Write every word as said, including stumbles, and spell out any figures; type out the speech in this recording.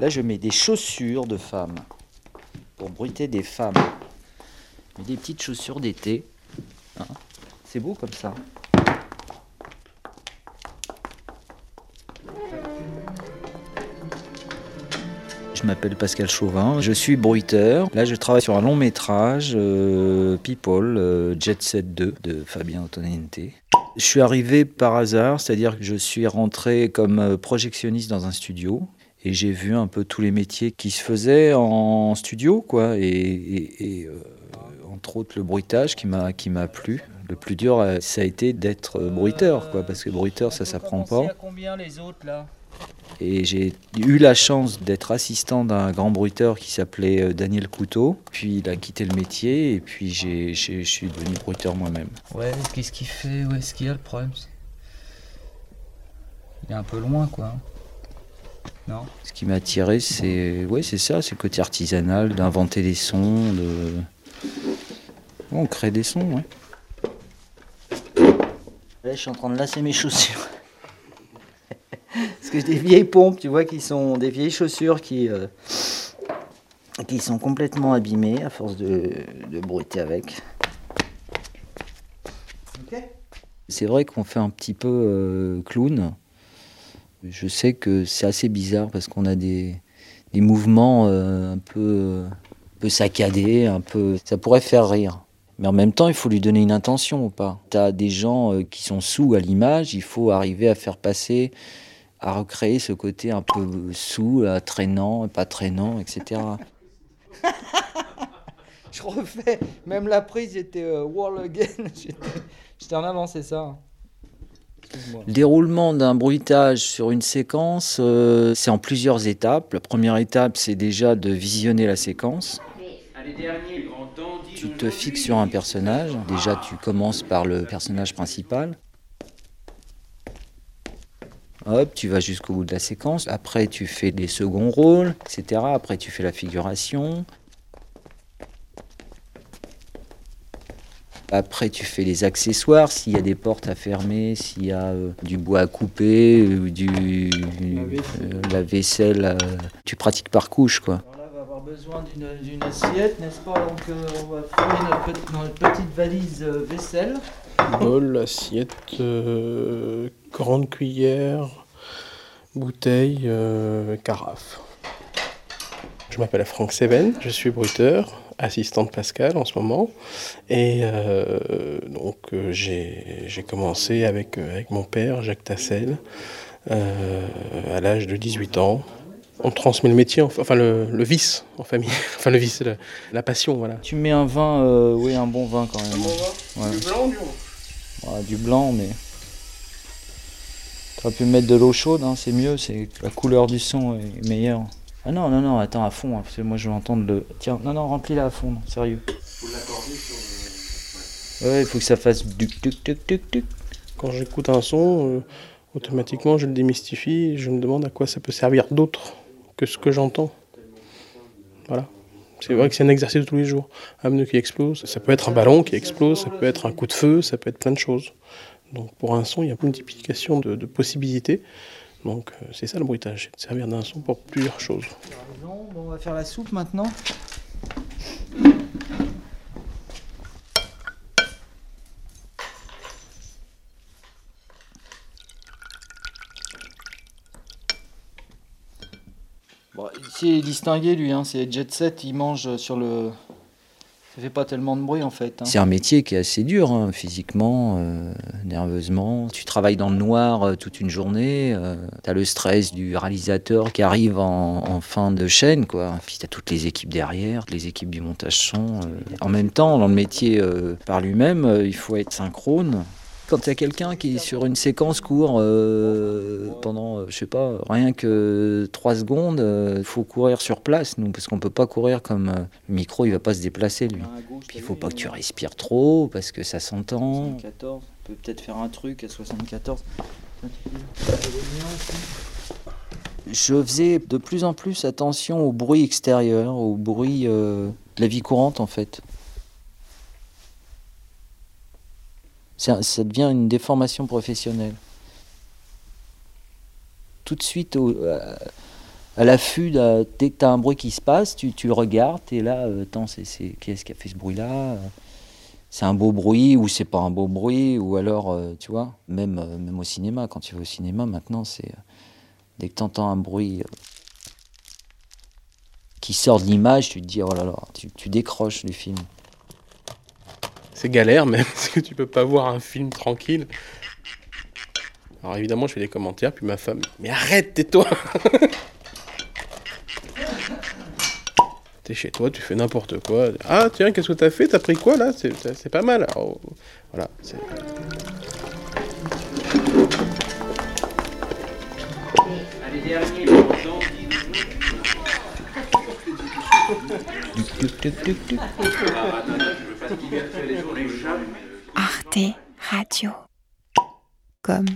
Là, je mets des chaussures de femme pour bruiter des femmes. Je mets des petites chaussures d'été. Hein, c'est beau comme ça. Je m'appelle Pascal Chauvin, je suis bruiteur. Là, je travaille sur un long métrage, euh, People, euh, Jet Set deux, de Fabien Onteniente. Je suis arrivé par hasard, c'est-à-dire que je suis rentré comme projectionniste dans un studio et j'ai vu un peu tous les métiers qui se faisaient en studio, quoi. Et, et, et euh, entre autres, le bruitage qui m'a, qui m'a plu. Le plus dur, ça a été d'être bruiteur, quoi, parce que bruiteur, ça s'apprend pas. À combien les autres, là ? Et j'ai eu la chance d'être assistant d'un grand bruiteur qui s'appelait Daniel Couteau. Puis il a quitté le métier et puis j'ai, j'ai, je suis devenu bruiteur moi-même. Ouais, qu'est-ce qu'il fait? Où est-ce qu'il y a le problème? Il est un peu loin, quoi. Non. Ce qui m'a attiré, c'est, ouais, c'est ça, c'est le côté artisanal, d'inventer des sons, de... On crée des sons, ouais. Là, je suis en train de lasser mes chaussures. Parce que j'ai des vieilles pompes, tu vois, qui sont des vieilles chaussures qui, euh, qui sont complètement abîmées à force de, de bruiter avec. Okay. C'est vrai qu'on fait un petit peu euh, clown. Je sais que c'est assez bizarre parce qu'on a des, des mouvements euh, un peu, euh, un peu saccadés, un peu... ça pourrait faire rire. Mais en même temps, il faut lui donner une intention ou pas. T'as des gens qui sont sous à l'image, il faut arriver à faire passer, à recréer ce côté un peu sous, à traînant, pas traînant, et cetera. Je refais, même la prise, j'étais euh, wall again, j'étais, j'étais en avance, c'est ça. Le déroulement d'un bruitage sur une séquence, euh, c'est en plusieurs étapes. La première étape, c'est déjà de visionner la séquence. Allez, dernier. Tu te fixes sur un personnage. Déjà, tu commences par le personnage principal. Hop, tu vas jusqu'au bout de la séquence. Après, tu fais des seconds rôles, et cetera. Après, tu fais la figuration. Après, tu fais les accessoires. S'il y a des portes à fermer, s'il y a euh, du bois à couper, euh, du, euh, la vaisselle, euh, tu pratiques par couche, quoi. Besoin d'une, d'une assiette, n'est-ce pas? Donc euh, on va fermer notre, notre petite valise euh, vaisselle. Bol, assiette, euh, grande cuillère, bouteille, euh, carafe. Je m'appelle Franck Seven, je suis bruiteur, assistant de Pascal en ce moment. Et euh, donc euh, j'ai, j'ai commencé avec, euh, avec mon père, Jacques Tassel, euh, à l'âge de dix-huit ans. On transmet le métier, enfin le, le vice en famille, enfin le vice, la, la passion, voilà. Tu mets un vin, euh, oui, un bon vin quand même. Un bon vin, ouais. Du blanc ou du rouge? Ouais, du blanc, mais... T'aurais pu mettre de l'eau chaude, hein, c'est mieux, c'est... la couleur du son est meilleure. Ah non, non, non, attends, à fond, hein, parce que moi je veux entendre le... Tiens, non, non, remplis-la à fond, non, sérieux. Faut l'accorder sur le... Ouais, il faut que ça fasse duc, duc, duc, duc, duc. Quand j'écoute un son, euh, automatiquement je le démystifie et je me demande à quoi ça peut servir d'autre que ce que j'entends. Voilà. C'est vrai que c'est un exercice de tous les jours. Un pneu qui explose, ça peut être un ballon qui explose, ça peut être un coup de feu, ça peut être plein de choses. Donc pour un son, il y a une multiplication de, de possibilités. Donc c'est ça le bruitage, c'est de servir d'un son pour plusieurs choses. Bon, on va faire la soupe maintenant. C'est distingué, lui, hein, c'est Jet Set, il mange sur le... Ça fait pas tellement de bruit, en fait. Hein. C'est un métier qui est assez dur, hein, physiquement, euh, nerveusement. Tu travailles dans le noir euh, toute une journée, euh, t'as le stress du réalisateur qui arrive en, en fin de chaîne, quoi. Puis t'as toutes les équipes derrière, les équipes du montage son. Euh. En même temps, dans le métier euh, par lui-même, euh, il faut être synchrone. Quand t'as quelqu'un qui, sur une séquence, court euh, pendant, euh, je sais pas, rien que trois secondes, il euh, faut courir sur place, nous, parce qu'on peut pas courir comme... Euh, le micro, il va pas se déplacer, lui. Puis il faut pas que tu respires trop, parce que ça s'entend. soixante-quatorze, on peut peut-être faire un truc à soixante-quatorze. Je faisais de plus en plus attention au bruit extérieur, au bruit euh, de la vie courante, en fait. Ça, ça devient une déformation professionnelle. Tout de suite, au, euh, à l'affût, là, dès que tu as un bruit qui se passe, tu, tu le regardes, et là, euh, attends, c'est, c'est, qui est-ce qui a fait ce bruit-là ? C'est un beau bruit ou c'est pas un beau bruit, ou alors, euh, tu vois, même, euh, même au cinéma, quand tu vas au cinéma, maintenant, c'est euh, dès que tu entends un bruit euh, qui sort de l'image, tu te dis, oh là là, tu, tu décroches du film. C'est galère même, parce que tu peux pas voir un film tranquille. Alors évidemment, je fais des commentaires, puis ma femme, mais arrête, tais-toi. T'es chez toi, tu fais n'importe quoi. Ah tiens, qu'est-ce que t'as fait ? T'as pris quoi là ? c'est, c'est pas mal. Alors, voilà. C'est... Arte Radio. Comme